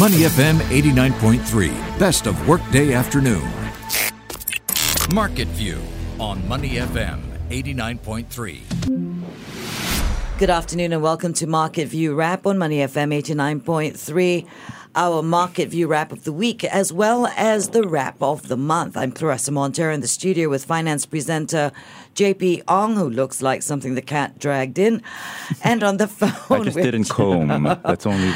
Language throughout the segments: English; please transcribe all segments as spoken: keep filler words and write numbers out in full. MoneyFM eighty-nine point three, best of workday afternoon. Market View on MoneyFM eighty-nine point three. Good afternoon and welcome to Market View Wrap on MoneyFM eighty-nine point three. Our Market View Wrap of the week as well as the wrap of the month. I'm Clarissa Montero in the studio with finance presenter J P Ong, who looks like something the cat dragged in. And on the phone... I just didn't comb. That's only...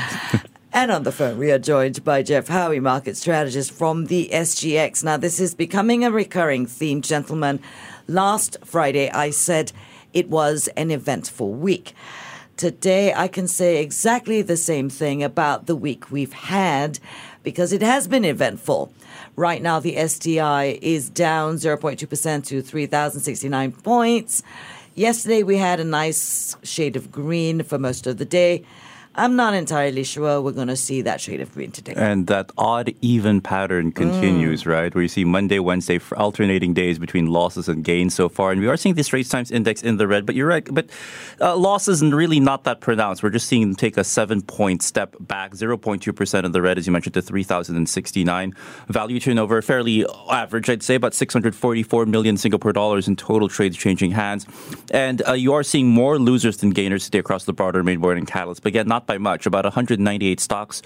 And on the phone, we are joined by Jeff Howie, market strategist from the S G X. Now, this is becoming a recurring theme, gentlemen. Last Friday, I said it was an eventful week. Today, I can say exactly the same thing about the week we've had, because it has been eventful. Right now, the S D I is down zero point two percent to three thousand sixty-nine points. Yesterday, we had a nice shade of green for most of the day. I'm not entirely sure we're going to see that shade of green today. And that odd even pattern continues, mm. right? Where you see Monday, Wednesday, alternating days between losses and gains so far. And we are seeing the Straits Times Index in the red, but you're right. But uh, losses are really not that pronounced. We're just seeing them take a seven-point step back, zero point two percent in the red, as you mentioned, to three thousand sixty-nine. Value turnover, fairly average, I'd say, about six hundred forty-four million Singapore dollars in total trades changing hands. And uh, you are seeing more losers than gainers today across the broader mainboard and catalyst. But again, not by much, about one hundred ninety-eight stocks,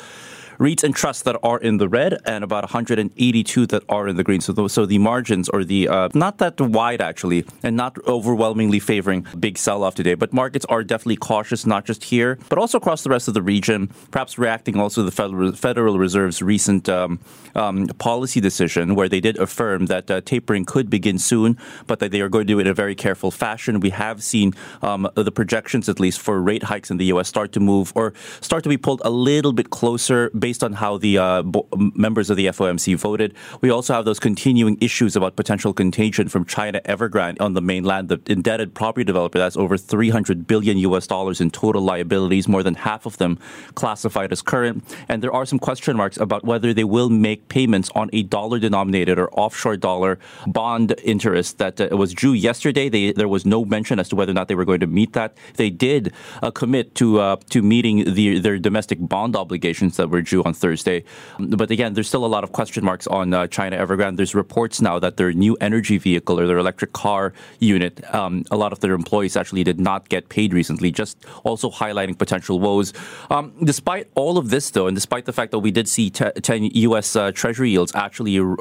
REITs and trusts that are in the red, and about one hundred eighty-two that are in the green. So the, so the margins are the uh, not that wide, actually, and not overwhelmingly favoring big sell-off today. But markets are definitely cautious, not just here, but also across the rest of the region, perhaps reacting also to the Federal, Federal Reserve's recent um, um, policy decision, where they did affirm that uh, tapering could begin soon, but that they are going to do it in a very careful fashion. We have seen um, the projections, at least, for rate hikes in the U S start to move or start to be pulled a little bit closer based on how the uh, bo- members of the F O M C voted. We also have those continuing issues about potential contagion from China Evergrande on the mainland, the indebted property developer. That's over three hundred billion U S dollars in total liabilities, more than half of them classified as current. And there are some question marks about whether they will make payments on a dollar-denominated or offshore dollar bond interest that uh, was due yesterday. They, there was no mention as to whether or not they were going to meet that. They did uh, commit to uh, to meeting the, their domestic bond obligations that were due on Thursday. But again, there's still a lot of question marks on uh, China Evergrande. There's reports now that their new energy vehicle or their electric car unit, um, a lot of their employees actually did not get paid recently, just also highlighting potential woes. Um, despite all of this, though, and despite the fact that we did see ten U S uh, Treasury yields actually r-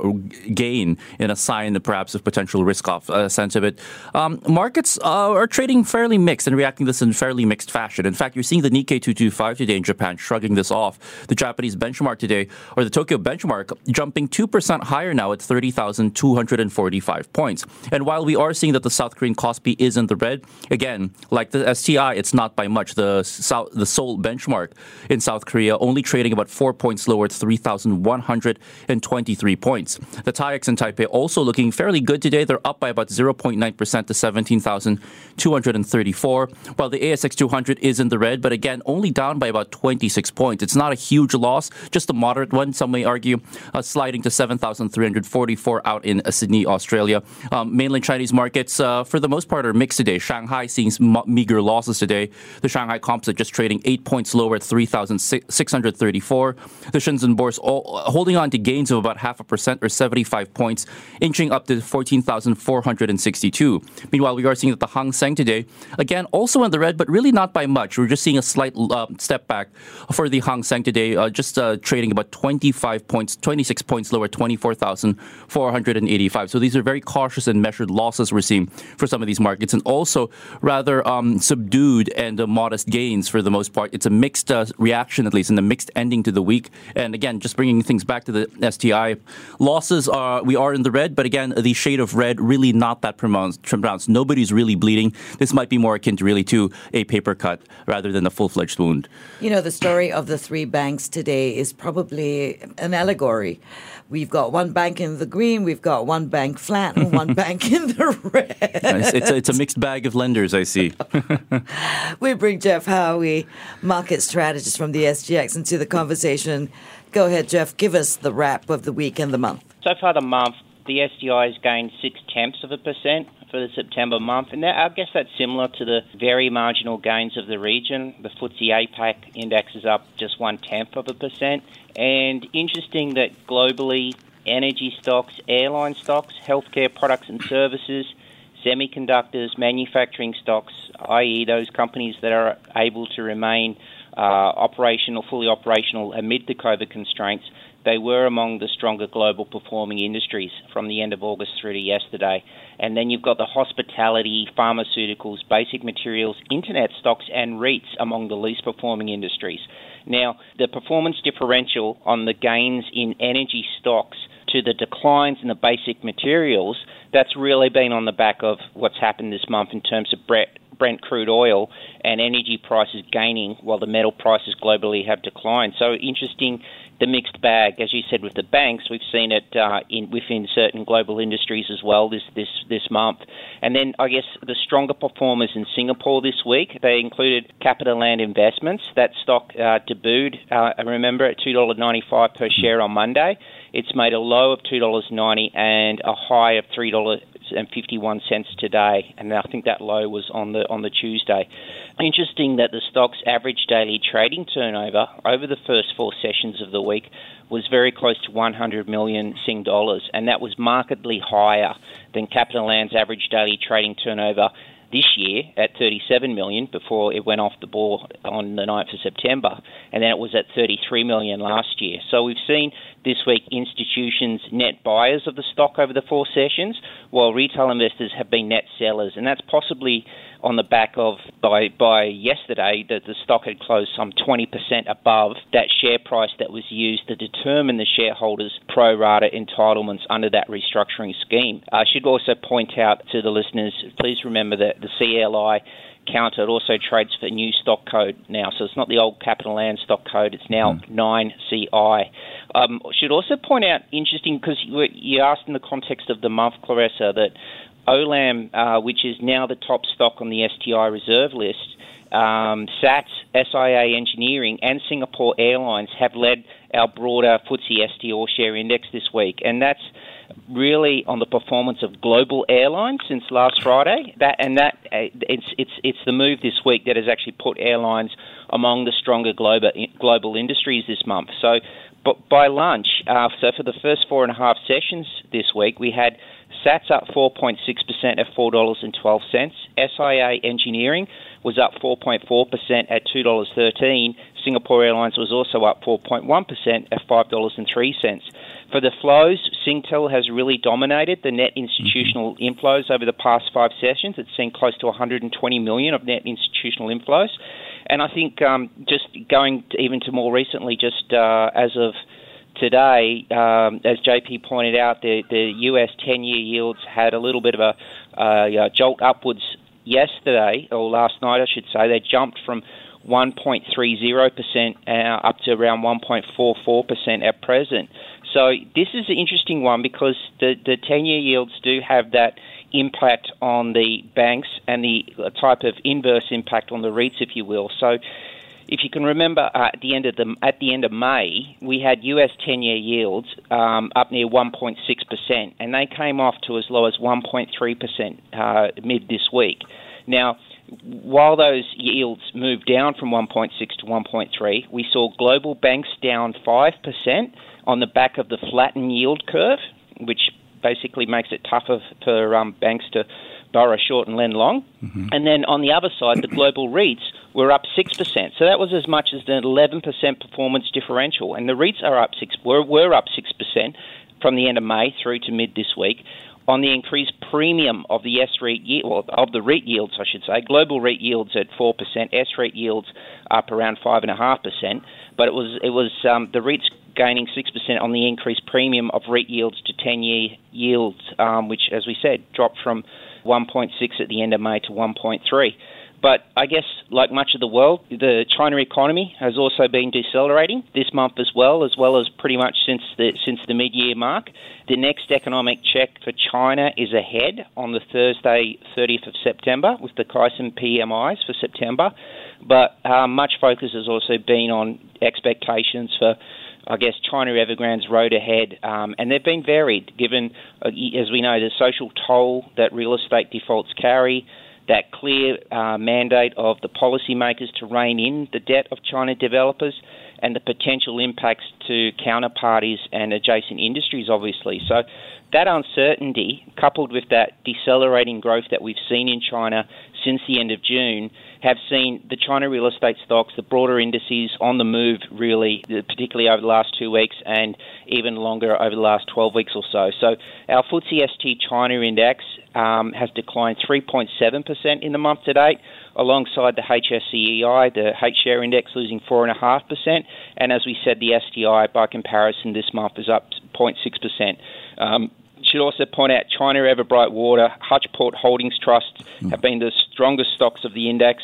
gain in a sign, perhaps, of potential risk-off uh, sentiment, um, markets uh, are trading fairly mixed and reacting to this in fairly mixed fashion. In fact, you're seeing the Nikkei two twenty-five today in Japan shrugging this off. The Japanese benchmark today, or the Tokyo benchmark, jumping two percent higher now at thirty thousand two hundred forty-five points. And while we are seeing that the South Korean KOSPI is in the red, again, like the S T I, it's not by much. The South, the Seoul benchmark in South Korea only trading about four points lower at three thousand one hundred twenty-three points. The TAIEX in Taipei also looking fairly good today. They're up by about zero point nine percent to seventeen thousand two hundred thirty-four, while the A S X two hundred is in the red, but again, only down by about twenty-six points. It's not a huge loss. Just a moderate one, some may argue, uh, sliding to seven thousand three hundred forty-four out in uh, Sydney, Australia. Um, mainland Chinese markets, uh, for the most part, are mixed today. Shanghai seeing m- meager losses today. The Shanghai Composite just trading eight points lower at three thousand six hundred thirty-four. The Shenzhen Bourse all, uh, holding on to gains of about half a percent or seventy-five points, inching up to fourteen thousand four hundred sixty-two. Meanwhile, we are seeing that the Hang Seng today, again, also in the red, but really not by much. We're just seeing a slight uh, step back for the Hang Seng today, uh, just Uh, trading about twenty-five points, twenty-six points lower, twenty-four thousand four hundred eighty-five. So these are very cautious and measured losses we're seeing for some of these markets, and also rather um, subdued and uh, modest gains for the most part. It's a mixed uh, reaction, at least, and a mixed ending to the week. And again, just bringing things back to the S T I, losses are, we are in the red, but again, the shade of red really not that pronounced. Nobody's really bleeding. This might be more akin to really to a paper cut rather than a full-fledged wound. You know, the story of the three banks today is probably an allegory. We've got one bank in the green, we've got one bank flat, and one bank in the red. It's, it's, a, it's a mixed bag of lenders, I see. We bring Jeff Howie, market strategist from the S G X, into the conversation. Go ahead, Jeff. Give us the wrap of the week and the month. So far the month, the S D I has gained six tenths of a percent. for the September month. And that, I guess that's similar to the very marginal gains of the region. The F T S E APAC index is up just one-tenth of a percent. And interesting that globally, energy stocks, airline stocks, healthcare products and services, semiconductors, manufacturing stocks, that is those companies that are able to remain uh, operational, fully operational amid the COVID constraints, they were among the stronger global performing industries from the end of August through to yesterday. And then you've got the hospitality, pharmaceuticals, basic materials, internet stocks and REITs among the least performing industries. Now, the performance differential on the gains in energy stocks to the declines in the basic materials, that's really been on the back of what's happened this month in terms of Brent crude oil and energy prices gaining while the metal prices globally have declined. So interesting, the mixed bag. As you said, with the banks, we've seen it uh, in, within certain global industries as well this, this, this month. And then I guess the stronger performers in Singapore this week, they included Capital Land Investments. That stock uh, debuted, uh, I remember, at two dollars ninety-five per share on Monday. It's made a low of two dollars ninety and a high of three dollars fifty-one today, and I think that low was on the on the Tuesday. Interesting that the stock's average daily trading turnover over the first four sessions of the week was very close to one hundred million Sing dollars, and that was markedly higher than Capital Land's average daily trading turnover this year at thirty-seven million before it went off the board on the ninth of September, and then it was at thirty-three million last year. So we've seen this week institutions net buyers of the stock over the four sessions, while retail investors have been net sellers, and that's possibly on the back of, by by yesterday, that the stock had closed some twenty percent above that share price that was used to determine the shareholders' pro rata entitlements under that restructuring scheme. I should also point out to the listeners, please remember that the C L I counter also trades for new stock code now, so it's not the old Capital Land stock code, it's now mm. nine C I. Um, should also point out, interesting, because you asked in the context of the month, Clarissa, that Olam, uh, which is now the top stock on the S T I reserve list, um, SATS, S I A Engineering and Singapore Airlines have led our broader F T S E S T All Share Index this week, and that's really on the performance of global airlines since last Friday. That and that it's it's it's the move this week that has actually put airlines among the stronger global global industries this month. So, but by lunch, uh, so for the first four and a half sessions this week, we had SATS up four point six percent at four dollars twelve, S I A Engineering was up four point four percent at two dollars thirteen, Singapore Airlines was also up four point one percent at five dollars three. For the flows, Singtel has really dominated the net institutional inflows over the past five sessions. It's seen close to one hundred twenty million of net institutional inflows. And I think um, just going to even to more recently, just uh, as of today, um, as J P pointed out, the, the U S ten-year yields had a little bit of a uh, jolt upwards yesterday, or last night I should say. They jumped from one point three zero percent up to around one point four four percent at present. So this is an interesting one because the, the ten-year yields do have that impact on the banks and the type of inverse impact on the REITs, if you will. So if you can remember, uh, at the end of the at the end of May, we had U S ten-year yields um, up near one point six percent, and they came off to as low as one point three percent uh, mid this week. Now, while those yields moved down from one point six to one point three, we saw global banks down five percent on the back of the flattened yield curve, which basically makes it tougher for um, banks to borrow short and lend long. Mm-hmm. And then on the other side, the global REITs were up six percent. So that was as much as an eleven percent performance differential. And the REITs are up six, were, were up six percent from the end of May through to mid this week on the increased premium of the S-REIT yield, well, of the REIT yields, I should say. Global REIT yields at four percent, S-REIT yields up around five point five percent. But it was it was um, the REITs gaining six percent on the increased premium of REIT yields to ten-year yields, um, which, as we said, dropped from one point six at the end of May to one point three. But I guess, like much of the world, the China economy has also been decelerating this month as well, as well as pretty much since the since the mid-year mark. The next economic check for China is ahead on the Thursday, thirtieth of September, with the Caixin P M Is for September. But uh, much focus has also been on expectations for I guess, China Evergrande's road ahead. Um, and they've been varied, given, uh, as we know, the social toll that real estate defaults carry, that clear uh, mandate of the policymakers to rein in the debt of China developers, and the potential impacts to counterparties and adjacent industries, obviously. So that uncertainty, coupled with that decelerating growth that we've seen in China since the end of June, have seen the China real estate stocks, the broader indices on the move, really, particularly over the last two weeks and even longer over the last twelve weeks or so. So our F T S E S T China Index um, has declined three point seven percent in the month to date, alongside the H S C E I, the H-Share Index, losing four point five percent. And as we said, the S D I, by comparison, this month is up zero point six percent. Um, should also point out China Everbright Water, Hutchport Holdings Trust have been the strongest stocks of the index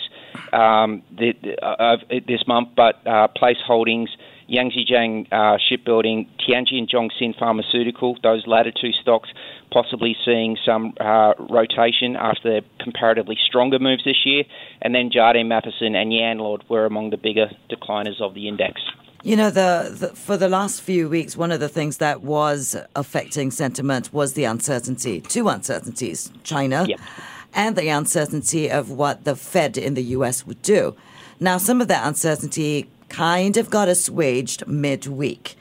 um, the, uh, this month, but uh, Place Holdings, Yangzijiang uh, Shipbuilding, Tianjin Zhongxin Pharmaceutical, those latter two stocks possibly seeing some uh, rotation after their comparatively stronger moves this year. And then Jardine Matheson and Yanlord were among the bigger decliners of the index. You know, the, the for the last few weeks, one of the things that was affecting sentiment was the uncertainty, two uncertainties, China yep. and the uncertainty of what the Fed in the U S would do. Now, some of that uncertainty kind of got assuaged midweek.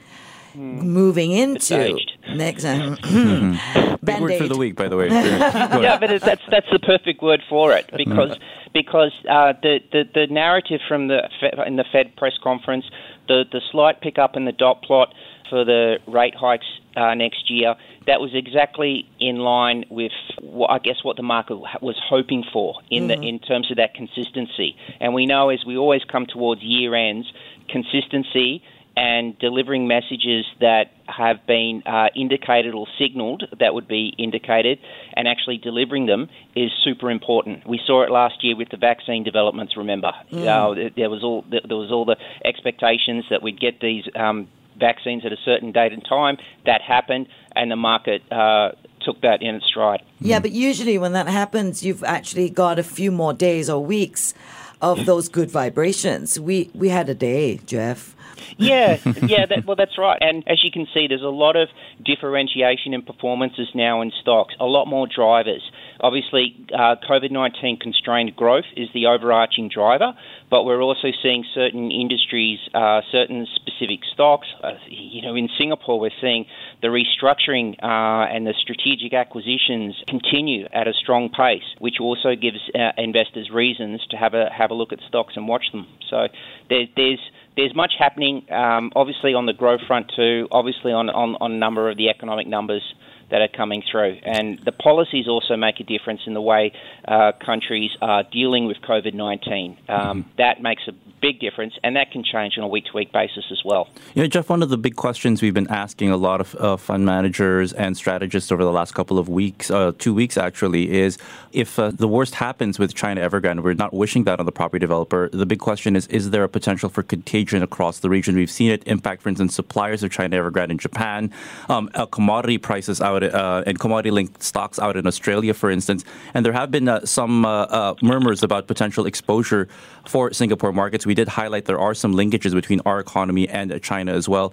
Mm. Moving into next um, mm-hmm. Big word for the week, by the way. Yeah, but it's, that's that's the perfect word for it, because because uh, the, the the narrative from the Fed, in the Fed press conference, the the slight pickup in the dot plot for the rate hikes uh, next year, that was exactly in line with, what, I guess, what the market was hoping for in mm-hmm. the in terms of that consistency. And we know, as we always come towards year ends, consistency and delivering messages that have been uh, indicated or signalled that would be indicated, and actually delivering them is super important. We saw it last year with the vaccine developments. Remember, mm. uh, there was all there was all the expectations that we'd get these um, vaccines at a certain date and time. That happened, and the market Uh, took that in its stride. Yeah, but usually when that happens, you've actually got a few more days or weeks of those good vibrations. We we had a day, Jeff. Yeah, yeah. That, well, that's right. And as you can see, there's a lot of differentiation in performances now in stocks, a lot more drivers. Obviously, uh, COVID nineteen constrained growth is the overarching driver, but we're also seeing certain industries, uh, certain specific stocks. Uh, you know, in Singapore, we're seeing the restructuring uh, and the strategic acquisitions continue at a strong pace, which also gives uh, investors reasons to have a have a look at stocks and watch them. So there, there's there's much happening, um, obviously on the growth front too, obviously on, on, on a number of the economic numbers that are coming through. And the policies also make a difference in the way uh, countries are dealing with COVID nineteen. Um, mm-hmm. That makes a big difference, and that can change on a week-to-week basis as well. You know, Jeff, one of the big questions we've been asking a lot of uh, fund managers and strategists over the last couple of weeks, uh, two weeks actually, is if uh, the worst happens with China Evergrande, we're not wishing that on the property developer, the big question is, is there a potential for contagion across the region? We've seen it impact, for instance, suppliers of China Evergrande in Japan, um, uh, commodity prices out Uh, and commodity-linked stocks out in Australia, for instance. And there have been uh, some uh, uh, murmurs about potential exposure for Singapore markets. We did highlight there are some linkages between our economy and China as well.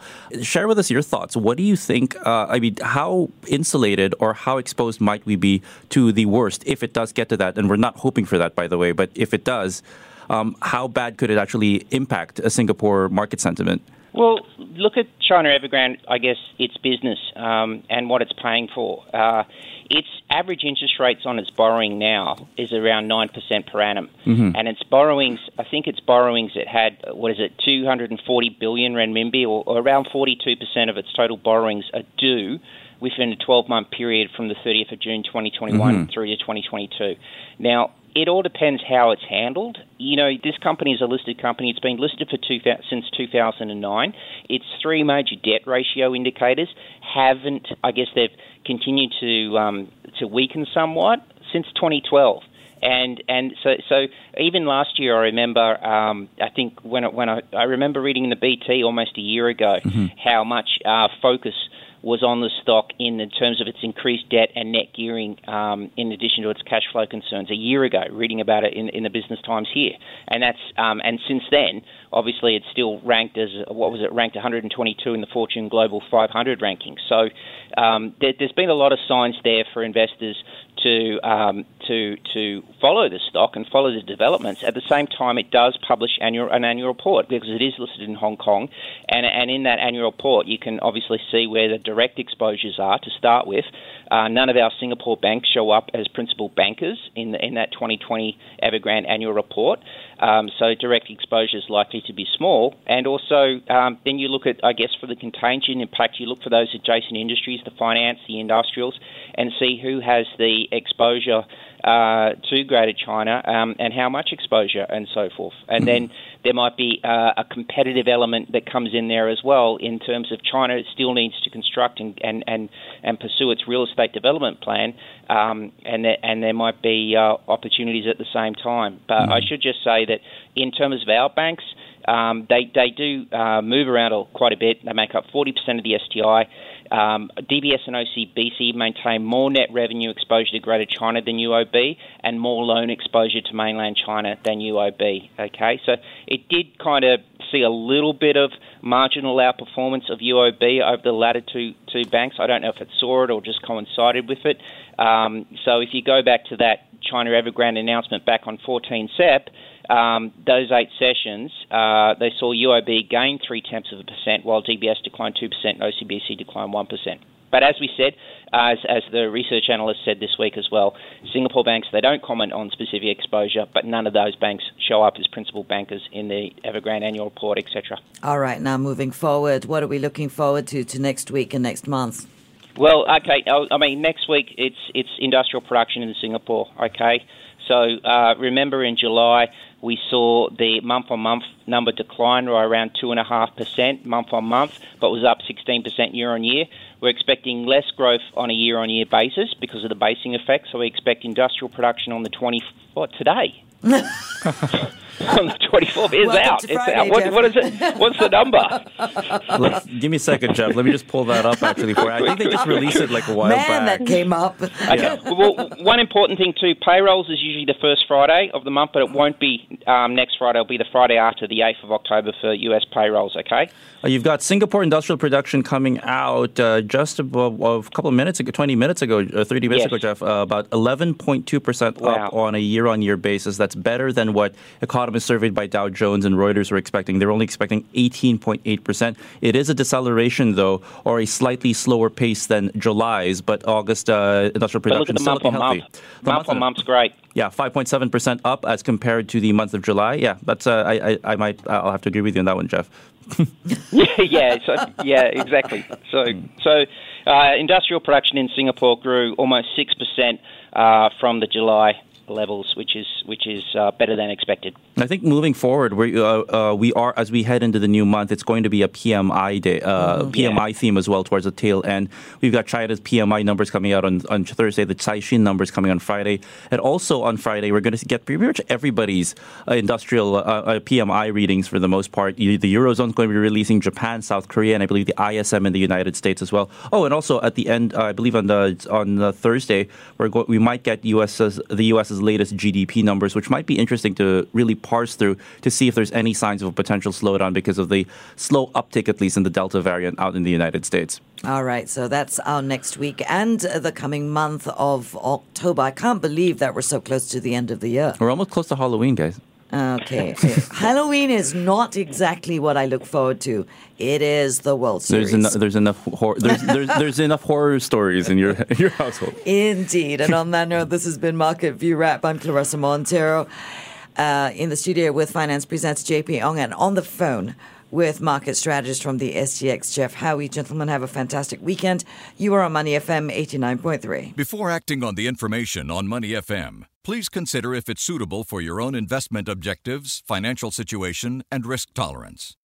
Share with us your thoughts. What do you think, uh, I mean, how insulated or how exposed might we be to the worst if it does get to that? And we're not hoping for that, by the way, but if it does, um, how bad could it actually impact a Singapore market sentiment? Well, look at China Evergrande, I guess, its business um, and what it's paying for. Uh, its average interest rates on its borrowing now is around nine percent per annum. Mm-hmm. And its borrowings, I think its borrowings, it had, what is it, two hundred forty billion renminbi, or, or around forty-two percent of its total borrowings are due within a twelve-month period from the thirtieth of June twenty twenty-one mm-hmm. through to twenty twenty-two. Now, it all depends how it's handled. You know, this company is a listed company. It's been listed for two, since two thousand nine. Its three major debt ratio indicators haven't, I guess they've continued to um, to weaken somewhat since twenty twelve. And and so so even last year, I remember, um, I think when it, when I, I remember reading in the B T almost a year ago mm-hmm. how much uh, focus was on the stock in, in terms of its increased debt and net gearing, um, in addition to its cash flow concerns a year ago, reading about it in, in the Business Times here. And that's um, and since then, obviously, it's still ranked as, what was it, ranked one hundred twenty-two in the Fortune Global five hundred ranking. So um, there, there's been a lot of signs there for investors to um, to to follow the stock and follow the developments. At the same time, it does publish annual, an annual report because it is listed in Hong Kong. And, and in that annual report, you can obviously see where the direct exposures are to start with. Uh, none of our Singapore banks show up as principal bankers in, the, in that twenty twenty Evergrande annual report. Um, so direct exposure is likely to be small. And also, um, then you look at, I guess, for the contagion impact, you look for those adjacent industries, the finance, the industrials, and see who has the exposure uh, to Greater China um, and how much exposure and so forth. And then there might be uh, a competitive element that comes in there as well in terms of China still needs to construct and, and, and, and pursue its real estate development plan, um, and, there, and there might be uh, opportunities at the same time. But mm. I should just say that in terms of our banks, um, they, they do uh, move around quite a bit. They make up forty percent of the S T I. Um, D B S and O C B C maintain more net revenue exposure to Greater China than U O B and more loan exposure to mainland China than U O B. Okay, so it did kind of see a little bit of marginal outperformance of U O B over the latter two, two banks. I don't know if it saw it or just coincided with it. Um, so if you go back to that China Evergrande announcement back on fourteen September, Um, those eight sessions, uh, they saw U O B gain three-tenths of a percent, while D B S declined two percent and O C B C declined one percent. But as we said, as, as the research analyst said this week as well, Singapore banks, they don't comment on specific exposure, but none of those banks show up as principal bankers in the Evergrande annual report, et cetera. All right, now moving forward, what are we looking forward to, to next week and next month? Well, okay, I mean, next week it's, it's industrial production in Singapore, okay? So uh, remember in July, we saw the month-on-month number decline by around two point five percent month-on-month, but was up sixteen percent year-on-year. We're expecting less growth on a year-on-year basis because of the basing effect, so we expect industrial production on the twenty-fourth, what, today? on the twenty-fourth. It's Welcome out. Friday, it's out. What, what is it? What's the number? Let, give me a second, Jeff. Let me just pull that up, actually. For I think they just released it like a while Man, back. Man, that came up. Okay. Yeah. Well, one important thing, too, payrolls is usually the first Friday of the month, but it won't be um, next Friday. It'll be the Friday after the eighth of October for U S payrolls, okay? Uh, you've got Singapore industrial production coming out uh, just above, uh, a couple of minutes ago, twenty minutes ago, uh, thirty minutes yes. ago, Jeff, uh, about eleven point two percent wow. up on a year-on-year basis. That's better than what economists surveyed by Dow Jones and Reuters were expecting. They're only expecting eighteen point eight percent. It is a deceleration, though, or a slightly slower pace than July's, but August uh, industrial production is still month healthy. Month. The month on month's great. Yeah, five point seven percent up as compared to the month of July. Yeah, that's uh, I, I I might I'll have to agree with you on that one, Jeff. yeah, so, yeah, exactly. So so uh, industrial production in Singapore grew almost six percent uh, from the July levels, which is which is uh, better than expected. I think moving forward, we uh, uh, we are as we head into the new month. It's going to be a P M I day, uh, mm-hmm. P M I yeah. theme as well towards the tail end. We've got China's P M I numbers coming out on, on Thursday, the Caixin numbers coming on Friday, and also on Friday we're going to get pretty much everybody's uh, industrial uh, uh, P M I readings for the most part. The Eurozone's going to be releasing Japan, South Korea, and I believe the I S M in the United States as well. Oh, and also at the end, uh, I believe on the on the Thursday, we're go- we might get U.S.'s the U.S.'s latest G D P numbers, which might be interesting to really parse through to see if there's any signs of a potential slowdown because of the slow uptick, at least in the Delta variant out in the United States. All right, so that's our next week and the coming month of October. I can't believe that we're so close to the end of the year. We're almost close to Halloween, guys. Okay. Halloween is not exactly what I look forward to. It is the World Series. There's, en- there's enough hor- there's, there's, there's enough horror stories in your in your household. Indeed. And on that note, this has been Market View Wrap. I'm Clarissa Montero uh, in the studio with Finance Presents J P Ong, and on the phone with market strategist from the S G X, Jeff Howie. Gentlemen, have a fantastic weekend. You are on Money F M eighty-nine point three. Before acting on the information on Money F M, please consider if it's suitable for your own investment objectives, financial situation, and risk tolerance.